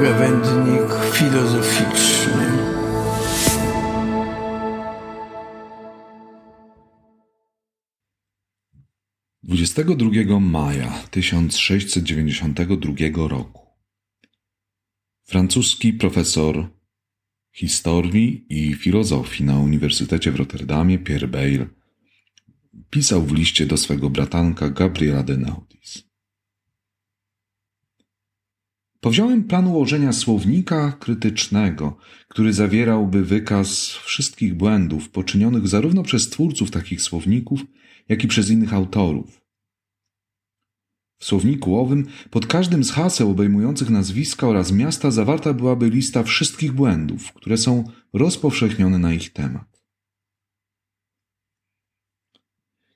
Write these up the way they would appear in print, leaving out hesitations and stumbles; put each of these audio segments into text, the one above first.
pogawędnik filozoficzny. Maja 22 maja 1692 roku francuski profesor historii i filozofii na Uniwersytecie w Rotterdamie Pierre Bayle pisał w liście do swego bratanka Gabriela de Naudis. Powziąłem plan ułożenia słownika krytycznego, który zawierałby wykaz wszystkich błędów poczynionych zarówno przez twórców takich słowników, jak i przez innych autorów. W słowniku owym pod każdym z haseł obejmujących nazwiska oraz miasta zawarta byłaby lista wszystkich błędów, które są rozpowszechnione na ich temat.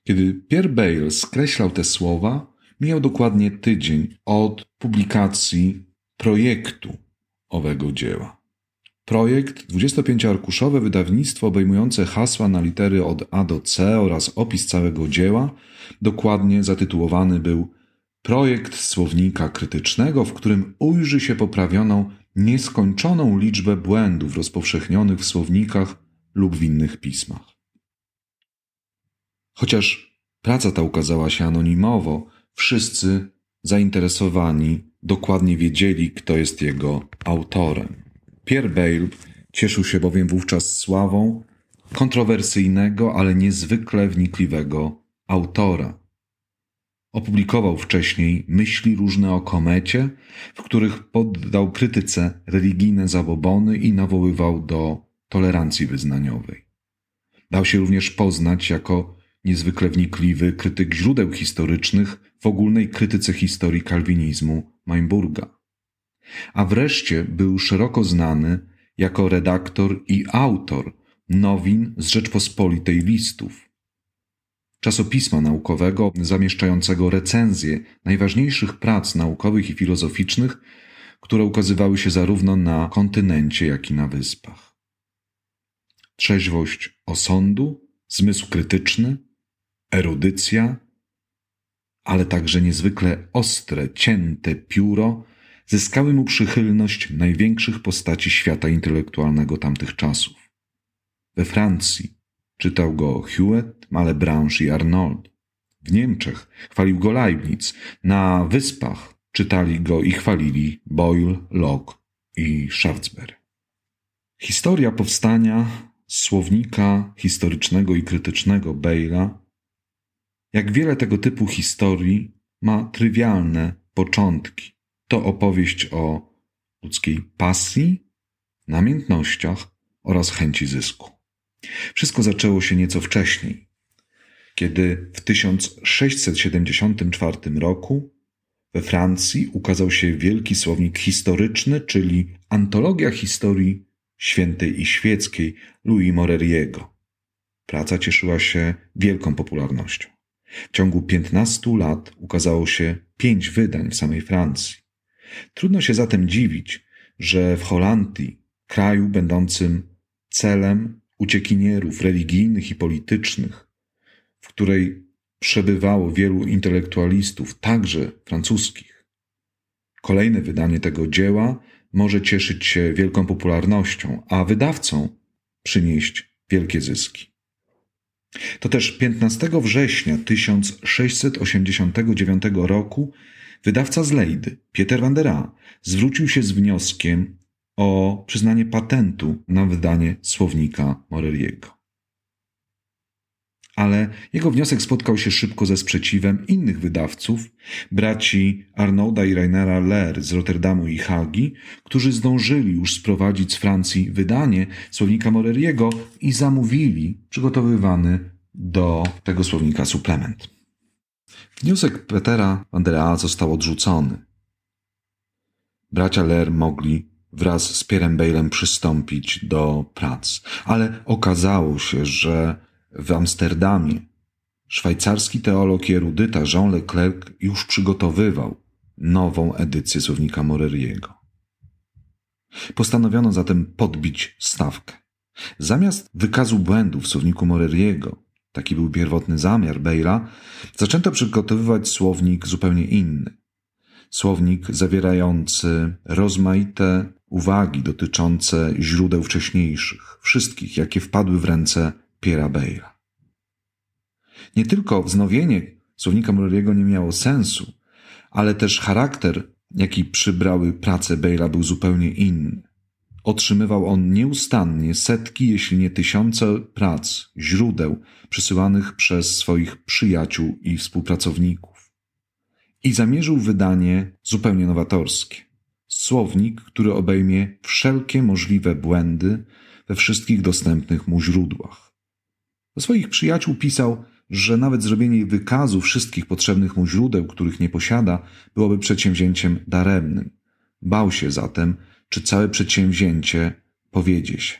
Kiedy Pierre Bayle skreślał te słowa, mijał dokładnie tydzień od publikacji projektu owego dzieła. Projekt, 25-arkuszowe wydawnictwo obejmujące hasła na litery od A do C oraz opis całego dzieła, dokładnie zatytułowany był Projekt Słownika Krytycznego, w którym ujrzy się poprawioną nieskończoną liczbę błędów rozpowszechnionych w słownikach lub w innych pismach. Chociaż praca ta ukazała się anonimowo, wszyscy zainteresowani dokładnie wiedzieli, kto jest jego autorem. Pierre Bayle cieszył się bowiem wówczas sławą kontrowersyjnego, ale niezwykle wnikliwego autora. Opublikował wcześniej myśli różne o komecie, w których poddał krytyce religijne zabobony i nawoływał do tolerancji wyznaniowej. Dał się również poznać jako niezwykle wnikliwy krytyk źródeł historycznych w ogólnej krytyce historii kalwinizmu Majmburga. A wreszcie był szeroko znany jako redaktor i autor Nowin z Rzeczpospolitej Listów, czasopisma naukowego zamieszczającego recenzje najważniejszych prac naukowych i filozoficznych, które ukazywały się zarówno na kontynencie, jak i na wyspach. Trzeźwość osądu, zmysł krytyczny, erudycja, ale także niezwykle ostre, cięte pióro zyskały mu przychylność największych postaci świata intelektualnego tamtych czasów. We Francji czytał go Huet, Malebranche i Arnold. W Niemczech chwalił go Leibniz. Na Wyspach czytali go i chwalili Boyle, Locke i Schwarzberg. Historia powstania słownika historycznego i krytycznego Bayle'a, jak wiele tego typu historii, ma trywialne początki. To opowieść o ludzkiej pasji, namiętnościach oraz chęci zysku. Wszystko zaczęło się nieco wcześniej, kiedy w 1674 roku we Francji ukazał się wielki słownik historyczny, czyli Antologia historii świętej i świeckiej Louis Moreriego. Praca cieszyła się wielką popularnością. W ciągu 15 lat ukazało się 5 wydań w samej Francji. Trudno się zatem dziwić, że w Holandii, kraju będącym celem uciekinierów religijnych i politycznych, w której przebywało wielu intelektualistów, także francuskich, kolejne wydanie tego dzieła może cieszyć się wielką popularnością, a wydawcom przynieść wielkie zyski. To też 15 września 1689 roku wydawca z Lejdy, Pieter van der Aa, zwrócił się z wnioskiem o przyznanie patentu na wydanie słownika Moreriego. Ale jego wniosek spotkał się szybko ze sprzeciwem innych wydawców, braci Arnauda i Reinera Ler z Rotterdamu i Hagi, którzy zdążyli już sprowadzić z Francji wydanie słownika Moreriego i zamówili przygotowywany do tego słownika suplement. Wniosek Petera van der Aa został odrzucony. Bracia Ler mogli wraz z Pierrem Baylem przystąpić do prac, ale okazało się, że w Amsterdamie szwajcarski teolog i erudyta Jean Leclerc już przygotowywał nową edycję słownika Moreriego. Postanowiono zatem podbić stawkę. Zamiast wykazu błędów w słowniku Moreriego, taki był pierwotny zamiar Bayle'a, zaczęto przygotowywać słownik zupełnie inny. słownik zawierający rozmaite uwagi dotyczące źródeł wcześniejszych, wszystkich, jakie wpadły w ręce Pierre'a Bayle'a. Nie tylko wznowienie słownika Moreriego nie miało sensu, ale też charakter, jaki przybrały prace Bayle'a, był zupełnie inny. Otrzymywał on nieustannie setki, jeśli nie tysiące prac, źródeł przesyłanych przez swoich przyjaciół i współpracowników. I zamierzył wydanie zupełnie nowatorskie. Słownik, który obejmie wszelkie możliwe błędy we wszystkich dostępnych mu źródłach. Do swoich przyjaciół pisał, że nawet zrobienie wykazu wszystkich potrzebnych mu źródeł, których nie posiada, byłoby przedsięwzięciem daremnym. Bał się zatem, czy całe przedsięwzięcie powiedzie się.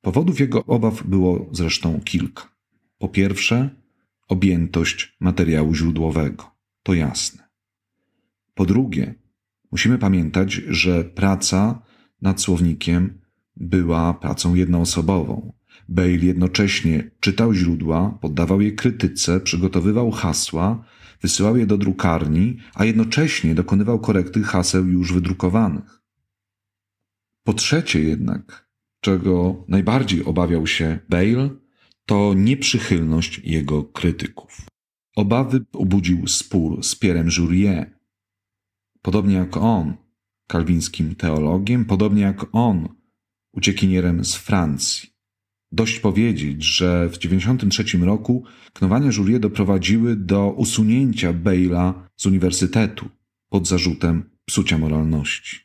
Powodów jego obaw było zresztą kilka. Po pierwsze, objętość materiału źródłowego. To jasne. Po drugie, musimy pamiętać, że praca nad słownikiem była pracą jednoosobową. Bayle jednocześnie czytał źródła, poddawał je krytyce, przygotowywał hasła, wysyłał je do drukarni, a jednocześnie dokonywał korekty haseł już wydrukowanych. Po trzecie jednak, czego najbardziej obawiał się Bayle, to nieprzychylność jego krytyków. Obawy obudził spór z Pierrem Jurieu. Podobnie jak on, kalwińskim teologiem, podobnie jak on, uciekinierem z Francji. Dość powiedzieć, że w 1993 roku knowania Jurieu doprowadziły do usunięcia Bayle'a z uniwersytetu pod zarzutem psucia moralności.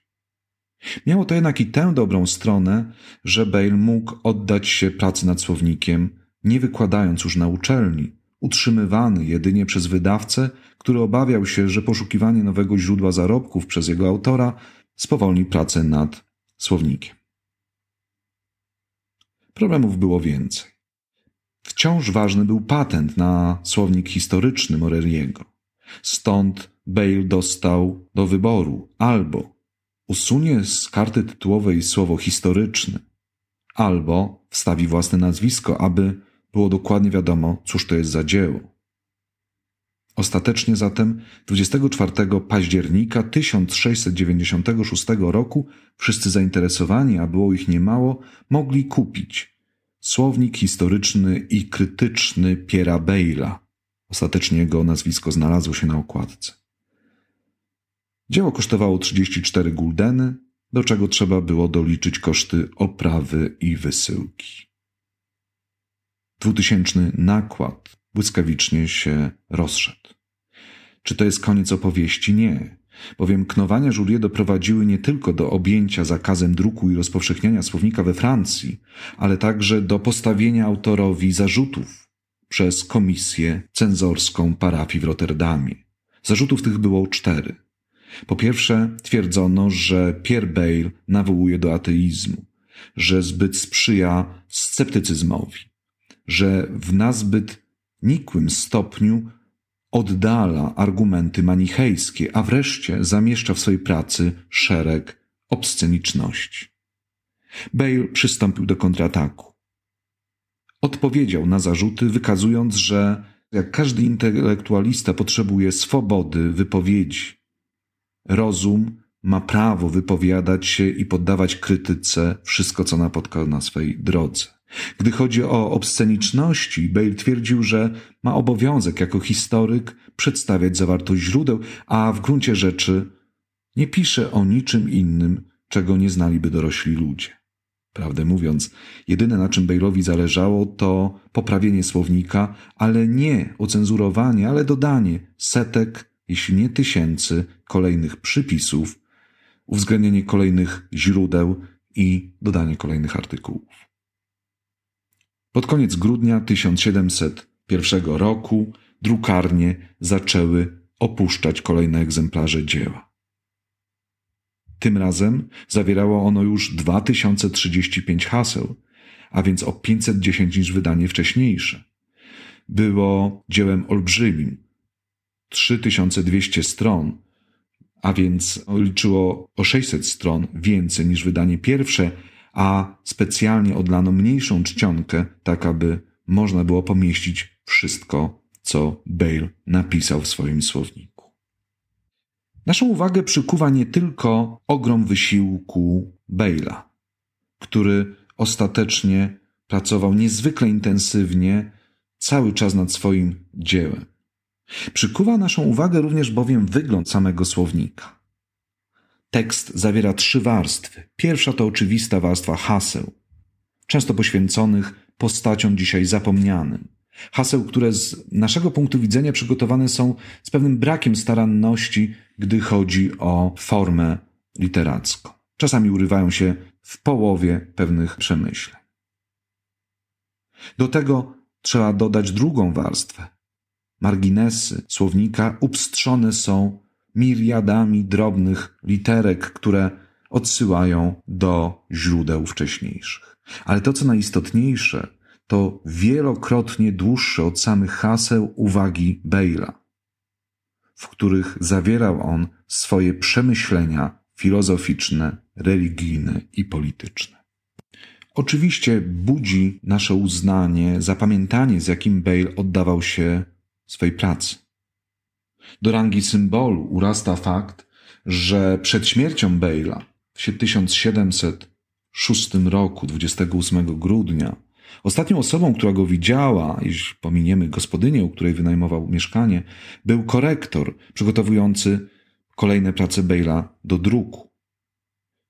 Miało to jednak i tę dobrą stronę, że Bayle mógł oddać się pracy nad słownikiem, nie wykładając już na uczelni, utrzymywany jedynie przez wydawcę, który obawiał się, że poszukiwanie nowego źródła zarobków przez jego autora spowolni pracę nad słownikiem. Problemów było więcej. Wciąż ważny był patent na słownik historyczny Moreriego. Stąd Bayle dostał do wyboru albo usunie z karty tytułowej słowo historyczny, albo wstawi własne nazwisko, aby było dokładnie wiadomo, cóż to jest za dzieło. Ostatecznie zatem 24 października 1696 roku wszyscy zainteresowani, a było ich niemało, mogli kupić słownik historyczny i krytyczny Pierre'a Bayle'a. Ostatecznie jego nazwisko znalazło się na okładce. Dzieło kosztowało 34 guldeny, do czego trzeba było doliczyć koszty oprawy i wysyłki. 2000 nakład błyskawicznie się rozszedł. Czy to jest koniec opowieści? Nie, bowiem knowania Jurieu doprowadziły nie tylko do objęcia zakazem druku i rozpowszechniania słownika we Francji, ale także do postawienia autorowi zarzutów przez komisję cenzorską parafii w Rotterdamie. Zarzutów tych było 4. Po pierwsze, twierdzono, że Pierre Bayle nawołuje do ateizmu, że zbyt sprzyja sceptycyzmowi, że w nazbyt nikłym stopniu oddala argumenty manichejskie, a wreszcie zamieszcza w swojej pracy szereg obsceniczności. Bayle przystąpił do kontrataku. Odpowiedział na zarzuty, wykazując, że jak każdy intelektualista potrzebuje swobody wypowiedzi. Rozum ma prawo wypowiadać się i poddawać krytyce wszystko, co napotka na swej drodze. Gdy chodzi o obsceniczności, Bayle twierdził, że ma obowiązek jako historyk przedstawiać zawartość źródeł, a w gruncie rzeczy nie pisze o niczym innym, czego nie znaliby dorośli ludzie. Prawdę mówiąc, jedyne na czym Bayle'owi zależało to poprawienie słownika, ale nie ocenzurowanie, ale dodanie setek, jeśli nie tysięcy kolejnych przypisów, uwzględnienie kolejnych źródeł i dodanie kolejnych artykułów. Pod koniec grudnia 1701 roku drukarnie zaczęły opuszczać kolejne egzemplarze dzieła. Tym razem zawierało ono już 2035 haseł, a więc o 510 niż wydanie wcześniejsze. Było dziełem olbrzymim, 3200 stron, a więc liczyło o 600 stron więcej niż wydanie pierwsze, a specjalnie odlano mniejszą czcionkę, tak aby można było pomieścić wszystko, co Bayle napisał w swoim słowniku. Naszą uwagę przykuwa nie tylko ogrom wysiłku Bayle'a, który ostatecznie pracował niezwykle intensywnie cały czas nad swoim dziełem. Przykuwa naszą uwagę również bowiem wygląd samego słownika. Tekst zawiera 3 warstwy. Pierwsza to oczywista warstwa haseł, często poświęconych postaciom dzisiaj zapomnianym. Haseł, które z naszego punktu widzenia przygotowane są z pewnym brakiem staranności, gdy chodzi o formę literacką. Czasami urywają się w połowie pewnych przemyśleń. Do tego trzeba dodać drugą warstwę. Marginesy słownika upstrzone są miriadami drobnych literek, które odsyłają do źródeł wcześniejszych. Ale to, co najistotniejsze, to wielokrotnie dłuższe od samych haseł uwagi Bayle'a, w których zawierał on swoje przemyślenia filozoficzne, religijne i polityczne. Oczywiście budzi nasze uznanie, zapamiętanie, z jakim Bayle oddawał się swej pracy. Do rangi symbolu urasta fakt, że przed śmiercią Bayle'a w 1706 roku, 28 grudnia, ostatnią osobą, która go widziała, jeśli pominiemy gospodynię, u której wynajmował mieszkanie, był korektor przygotowujący kolejne prace Bayle'a do druku.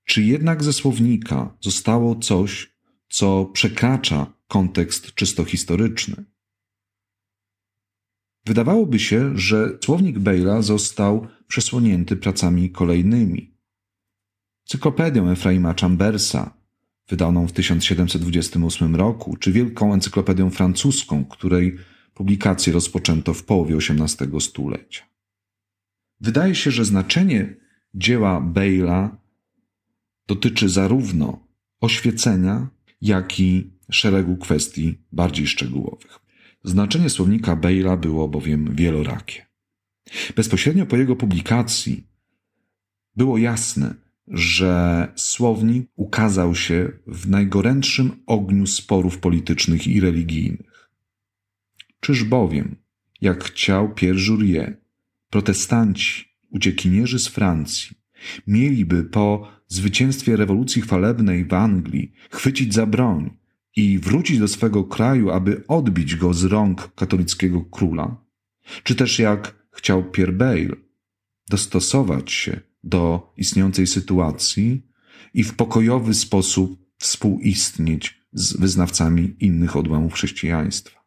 Czy jednak ze słownika zostało coś, co przekracza kontekst czysto historyczny? Wydawałoby się, że słownik Bayle'a został przesłonięty pracami kolejnymi. Cyklopedią Efraima Chambersa, wydaną w 1728 roku, czy wielką encyklopedią francuską, której publikację rozpoczęto w połowie XVIII stulecia. Wydaje się, że znaczenie dzieła Bayle'a dotyczy zarówno oświecenia, jak i szeregu kwestii bardziej szczegółowych. Znaczenie słownika Bayle'a było bowiem wielorakie. Bezpośrednio po jego publikacji było jasne, że słownik ukazał się w najgorętszym ogniu sporów politycznych i religijnych. Czyż bowiem, jak chciał Pierre Jurieu, protestanci, uciekinierzy z Francji, mieliby po zwycięstwie rewolucji chwalebnej w Anglii chwycić za broń i wrócić do swego kraju, aby odbić go z rąk katolickiego króla? Czy też, jak chciał Pierre Bayle, dostosować się do istniejącej sytuacji i w pokojowy sposób współistnieć z wyznawcami innych odłamów chrześcijaństwa?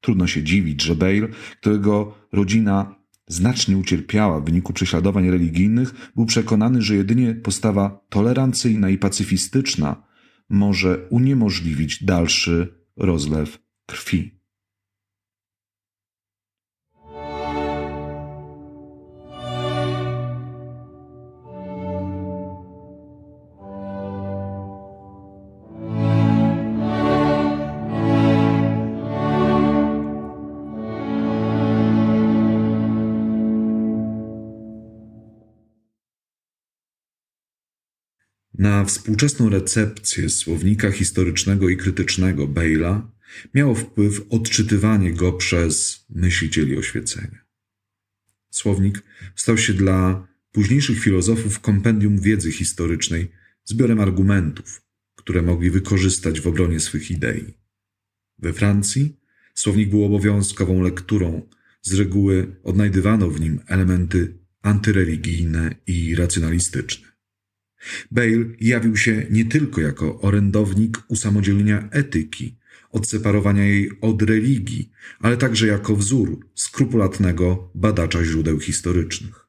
Trudno się dziwić, że Bayle, którego rodzina znacznie ucierpiała w wyniku prześladowań religijnych, był przekonany, że jedynie postawa tolerancyjna i pacyfistyczna może uniemożliwić dalszy rozlew krwi. Na współczesną recepcję słownika historycznego i krytycznego Bayle'a miało wpływ odczytywanie go przez myślicieli oświecenia. Słownik stał się dla późniejszych filozofów kompendium wiedzy historycznej, zbiorem argumentów, które mogli wykorzystać w obronie swych idei. We Francji słownik był obowiązkową lekturą, z reguły odnajdywano w nim elementy antyreligijne i racjonalistyczne. Bayle jawił się nie tylko jako orędownik usamodzielnienia etyki, odseparowania jej od religii, ale także jako wzór skrupulatnego badacza źródeł historycznych.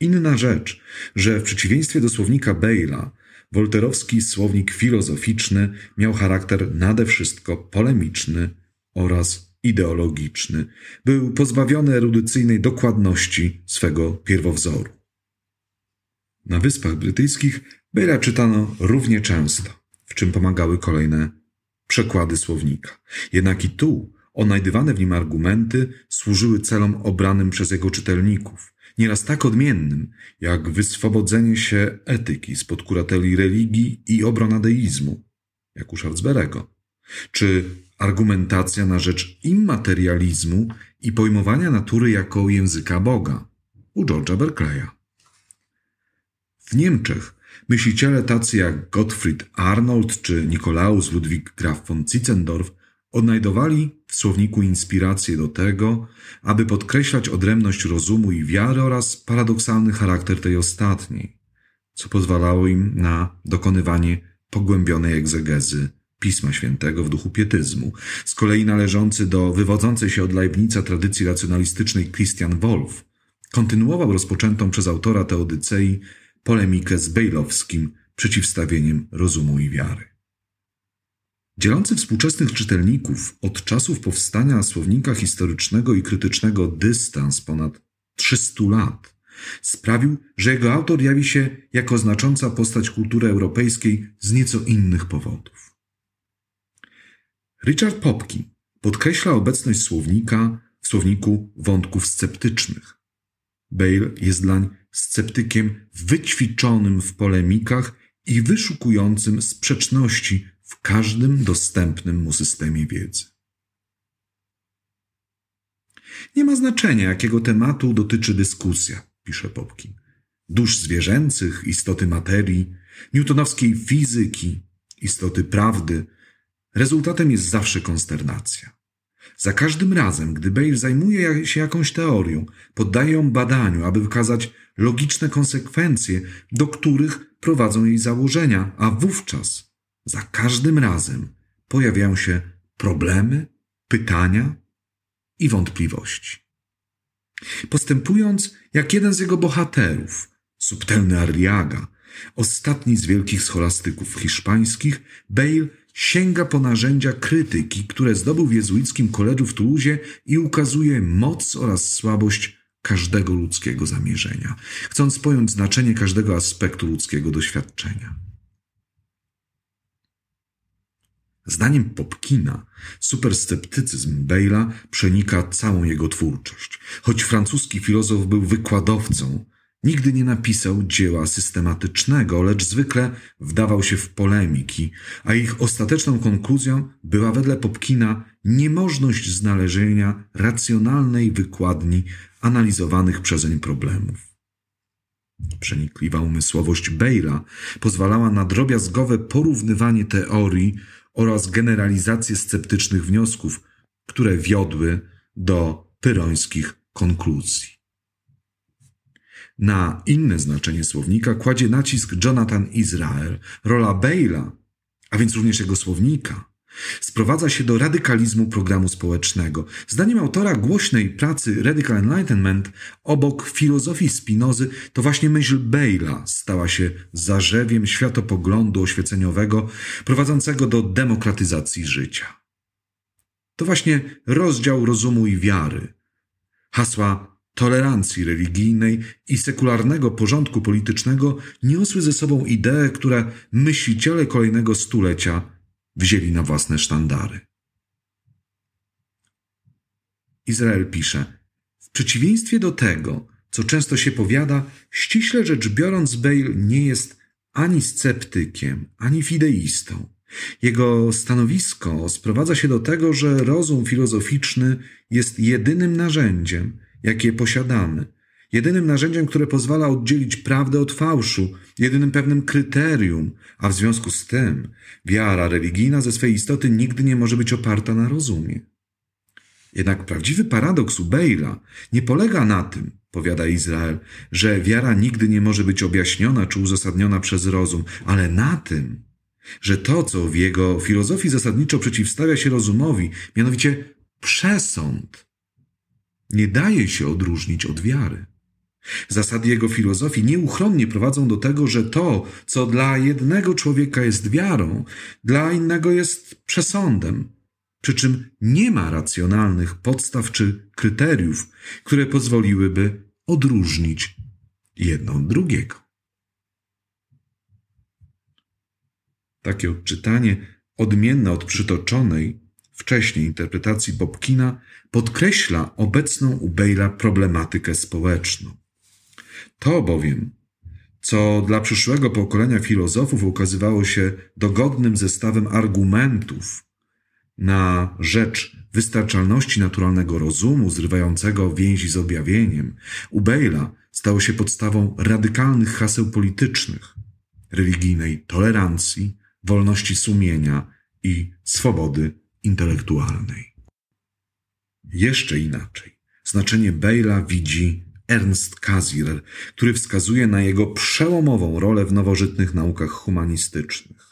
Inna rzecz, że w przeciwieństwie do słownika Bayle'a, wolterowski słownik filozoficzny miał charakter nade wszystko polemiczny oraz ideologiczny. Był pozbawiony erudycyjnej dokładności swego pierwowzoru. Na Wyspach Brytyjskich Bayle'a czytano równie często, w czym pomagały kolejne przekłady słownika. Jednak i tu odnajdywane w nim argumenty służyły celom obranym przez jego czytelników, nieraz tak odmiennym, jak wyswobodzenie się etyki spod kurateli religii i obrona deizmu, jak u Scharzberego, czy argumentacja na rzecz immaterializmu i pojmowania natury jako języka Boga, u George'a Berkeleya. W Niemczech myśliciele tacy jak Gottfried Arnold czy Nikolaus Ludwig Graf von Zitzendorf odnajdowali w słowniku inspirację do tego, aby podkreślać odrębność rozumu i wiary oraz paradoksalny charakter tej ostatniej, co pozwalało im na dokonywanie pogłębionej egzegezy Pisma Świętego w duchu pietyzmu. Z kolei należący do wywodzącej się od Leibnica tradycji racjonalistycznej Christian Wolff kontynuował rozpoczętą przez autora Teodycei polemikę z bejlowskim przeciwstawieniem rozumu i wiary. Dzielący współczesnych czytelników od czasów powstania słownika historycznego i krytycznego dystans ponad 300 lat sprawił, że jego autor jawi się jako znacząca postać kultury europejskiej z nieco innych powodów. Richard Popkin podkreśla obecność słownika w słowniku wątków sceptycznych. Bayle jest dlań sceptykiem wyćwiczonym w polemikach i wyszukującym sprzeczności w każdym dostępnym mu systemie wiedzy. Nie ma znaczenia, jakiego tematu dotyczy dyskusja, pisze Popkin. Dusz zwierzęcych, istoty materii, newtonowskiej fizyki, istoty prawdy. Rezultatem jest zawsze konsternacja. Za każdym razem, gdy Bayle zajmuje się jakąś teorią, poddaje ją badaniu, aby wykazać logiczne konsekwencje, do których prowadzą jej założenia, a wówczas za każdym razem pojawiają się problemy, pytania i wątpliwości. Postępując jak jeden z jego bohaterów, subtelny Arriaga, ostatni z wielkich scholastyków hiszpańskich, Bayle sięga po narzędzia krytyki, które zdobył w jezuickim koledżu w Toulouse i ukazuje moc oraz słabość każdego ludzkiego zamierzenia, chcąc pojąć znaczenie każdego aspektu ludzkiego doświadczenia. Zdaniem Popkina supersceptycyzm Bayle'a przenika całą jego twórczość. Choć francuski filozof był wykładowcą, nigdy nie napisał dzieła systematycznego, lecz zwykle wdawał się w polemiki, a ich ostateczną konkluzją była wedle Popkina niemożność znalezienia racjonalnej wykładni analizowanych przezeń problemów. Przenikliwa umysłowość Bayle'a pozwalała na drobiazgowe porównywanie teorii oraz generalizację sceptycznych wniosków, które wiodły do pyrońskich konkluzji. Na inne znaczenie słownika kładzie nacisk Jonathan Israel. Rola Bayle'a, a więc również jego słownika, sprowadza się do radykalizmu programu społecznego. Zdaniem autora głośnej pracy Radical Enlightenment obok filozofii Spinozy to właśnie myśl Bayle'a stała się zarzewiem światopoglądu oświeceniowego prowadzącego do demokratyzacji życia. To właśnie rozdział rozumu i wiary, hasła tolerancji religijnej i sekularnego porządku politycznego niosły ze sobą idee, które myśliciele kolejnego stulecia wzięli na własne sztandary. Israel pisze: w przeciwieństwie do tego, co często się powiada, ściśle rzecz biorąc Bayle nie jest ani sceptykiem, ani fideistą. Jego stanowisko sprowadza się do tego, że rozum filozoficzny jest jedynym narzędziem, jakie posiadamy. Jedynym narzędziem, które pozwala oddzielić prawdę od fałszu, jedynym pewnym kryterium, a w związku z tym wiara religijna ze swej istoty nigdy nie może być oparta na rozumie. Jednak prawdziwy paradoks u Bayle'a nie polega na tym, powiada Izrael, że wiara nigdy nie może być objaśniona czy uzasadniona przez rozum, ale na tym, że to, co w jego filozofii zasadniczo przeciwstawia się rozumowi, mianowicie przesąd, nie daje się odróżnić od wiary. Zasady jego filozofii nieuchronnie prowadzą do tego, że to, co dla jednego człowieka jest wiarą, dla innego jest przesądem, przy czym nie ma racjonalnych podstaw czy kryteriów, które pozwoliłyby odróżnić jedno od drugiego. Takie odczytanie, odmienne od przytoczonej wcześniej interpretacji Popkina, podkreśla obecną u Bayle'a problematykę społeczną. To bowiem, co dla przyszłego pokolenia filozofów ukazywało się dogodnym zestawem argumentów na rzecz wystarczalności naturalnego rozumu zrywającego więzi z objawieniem, u Bayle'a stało się podstawą radykalnych haseł politycznych, religijnej tolerancji, wolności sumienia i swobody intelektualnej. Jeszcze inaczej znaczenie Bayle'a widzi Ernst Cassirer, który wskazuje na jego przełomową rolę w nowożytnych naukach humanistycznych.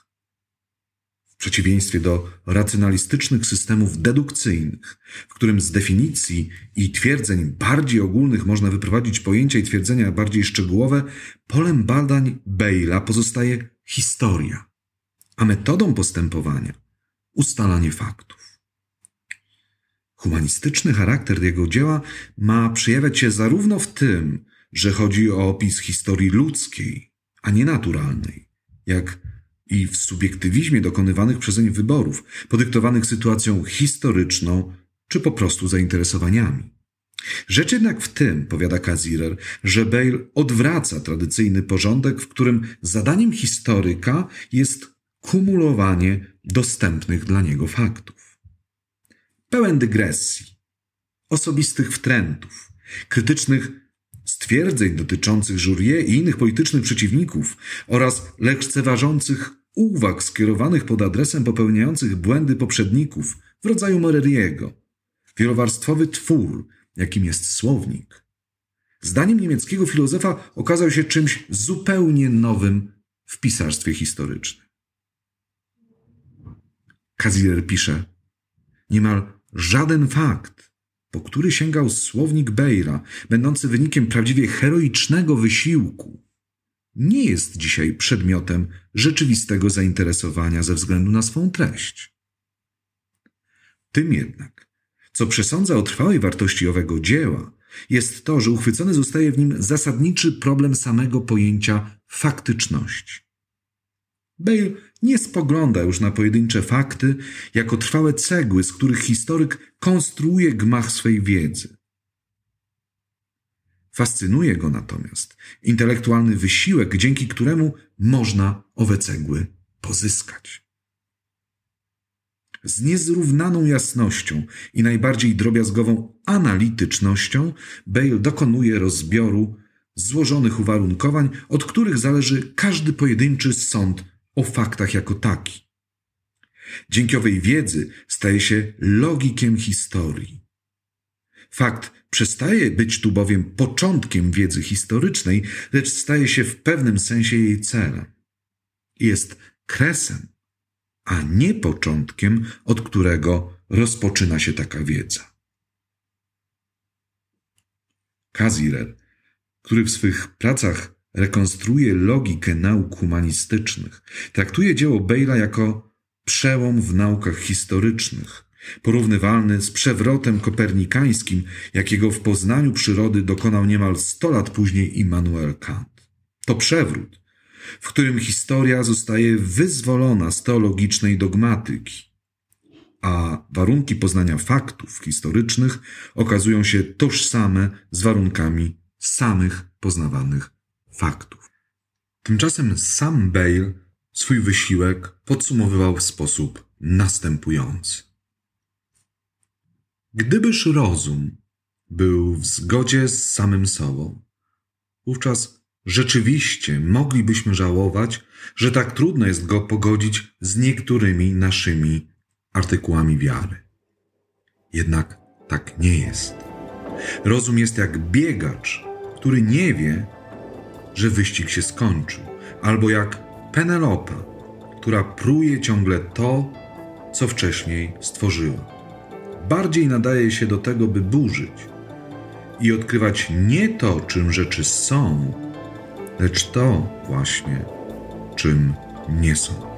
W przeciwieństwie do racjonalistycznych systemów dedukcyjnych, w którym z definicji i twierdzeń bardziej ogólnych można wyprowadzić pojęcia i twierdzenia bardziej szczegółowe, polem badań Bayle'a pozostaje historia, a metodą postępowania ustalanie faktów. Humanistyczny charakter jego dzieła ma przejawiać się zarówno w tym, że chodzi o opis historii ludzkiej, a nie naturalnej, jak i w subiektywizmie dokonywanych przezeń wyborów, podyktowanych sytuacją historyczną czy po prostu zainteresowaniami. Rzecz jednak w tym, powiada Cassirer, że Bayle odwraca tradycyjny porządek, w którym zadaniem historyka jest kumulowanie dostępnych dla niego faktów. Pełen dygresji, osobistych wtrętów, krytycznych stwierdzeń dotyczących Jurieu i innych politycznych przeciwników oraz lekceważących uwag skierowanych pod adresem popełniających błędy poprzedników w rodzaju Moreriego. Wielowarstwowy twór, jakim jest słownik, zdaniem niemieckiego filozofa okazał się czymś zupełnie nowym w pisarstwie historycznym. Cassirer pisze: niemal żaden fakt, po który sięgał słownik Bayle'a, będący wynikiem prawdziwie heroicznego wysiłku, nie jest dzisiaj przedmiotem rzeczywistego zainteresowania ze względu na swą treść. Tym jednak, co przesądza o trwałej wartości owego dzieła, jest to, że uchwycony zostaje w nim zasadniczy problem samego pojęcia faktyczności. Bayle nie spogląda już na pojedyncze fakty jako trwałe cegły, z których historyk konstruuje gmach swej wiedzy. Fascynuje go natomiast intelektualny wysiłek, dzięki któremu można owe cegły pozyskać. Z niezrównaną jasnością i najbardziej drobiazgową analitycznością Bayle dokonuje rozbioru złożonych uwarunkowań, od których zależy każdy pojedynczy sąd o faktach jako taki. Dzięki owej wiedzy staje się logikiem historii. Fakt przestaje być tu bowiem początkiem wiedzy historycznej, lecz staje się w pewnym sensie jej celem. Jest kresem, a nie początkiem, od którego rozpoczyna się taka wiedza. Cassirer, który w swych pracach rekonstruuje logikę nauk humanistycznych, traktuje dzieło Bayle'a jako przełom w naukach historycznych, porównywalny z przewrotem kopernikańskim, jakiego w poznaniu przyrody dokonał niemal 100 lat później Immanuel Kant. To przewrót, w którym historia zostaje wyzwolona z teologicznej dogmatyki, a warunki poznania faktów historycznych okazują się tożsame z warunkami samych poznawanych faktów. Tymczasem sam Bayle swój wysiłek podsumowywał w sposób następujący. Gdybyż rozum był w zgodzie z samym sobą, wówczas rzeczywiście moglibyśmy żałować, że tak trudno jest go pogodzić z niektórymi naszymi artykułami wiary. Jednak tak nie jest. Rozum jest jak biegacz, który nie wie, że wyścig się skończył, albo jak Penelopa, która pruje ciągle to, co wcześniej stworzyła. Bardziej nadaje się do tego, by burzyć i odkrywać nie to, czym rzeczy są, lecz to właśnie, czym nie są.